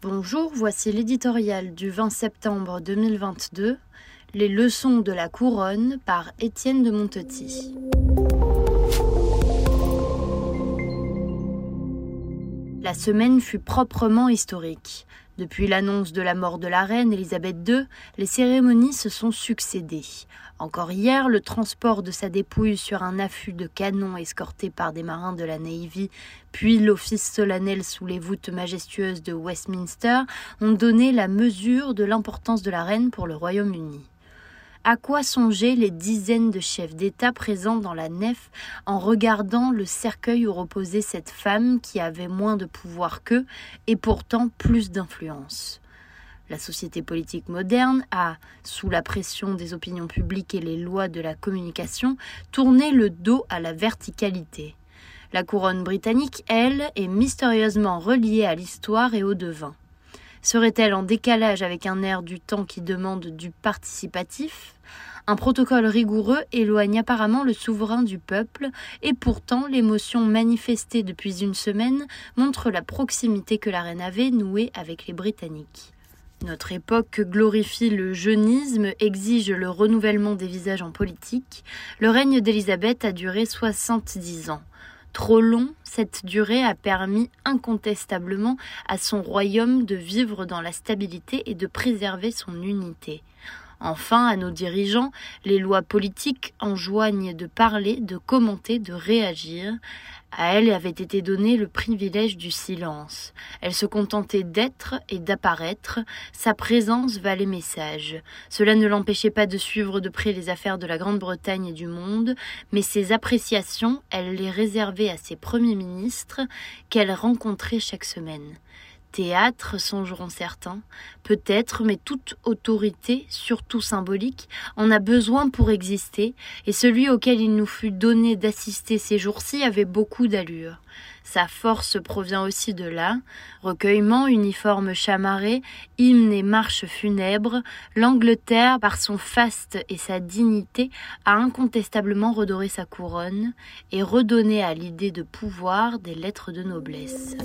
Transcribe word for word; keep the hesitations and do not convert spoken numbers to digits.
Bonjour, voici l'éditorial du vingt septembre deux mille vingt-deux, Les leçons de la Couronne par Étienne de Montety. La semaine fut proprement historique. Depuis l'annonce de la mort de la reine Elizabeth deux, les cérémonies se sont succédées. Encore hier, le transport de sa dépouille sur un affût de canon escorté par des marins de la Navy, puis l'office solennel sous les voûtes majestueuses de Westminster, ont donné la mesure de l'importance de la reine pour le Royaume-Uni. À quoi songeaient les dizaines de chefs d'État présents dans la nef en regardant le cercueil où reposait cette femme qui avait moins de pouvoir qu'eux et pourtant plus d'influence ? La société politique moderne a, sous la pression des opinions publiques et les lois de la communication, tourné le dos à la verticalité. La couronne britannique, elle, est mystérieusement reliée à l'histoire et au devin. Serait-elle en décalage avec un air du temps qui demande du participatif ? Un protocole rigoureux éloigne apparemment le souverain du peuple, et pourtant l'émotion manifestée depuis une semaine montre la proximité que la reine avait nouée avec les Britanniques. Notre époque glorifie le jeunisme, exige le renouvellement des visages en politique. Le règne d'Élisabeth a duré soixante-dix ans. Trop long, cette durée a permis incontestablement à son royaume de vivre dans la stabilité et de préserver son unité. Enfin, à nos dirigeants, les lois politiques enjoignent de parler, de commenter, de réagir. À elle avait été donné le privilège du silence. Elle se contentait d'être et d'apparaître. Sa présence valait message. Cela ne l'empêchait pas de suivre de près les affaires de la Grande-Bretagne et du monde, mais ses appréciations, elle les réservait à ses premiers ministres qu'elle rencontrait chaque semaine. Théâtre, songeront certains, peut-être, mais toute autorité, surtout symbolique, en a besoin pour exister, et celui auquel il nous fut donné d'assister ces jours-ci avait beaucoup d'allure. Sa force provient aussi de là, recueillement, uniforme chamarré, hymne et marche funèbre, l'Angleterre, par son faste et sa dignité, a incontestablement redoré sa couronne et redonné à l'idée de pouvoir des lettres de noblesse.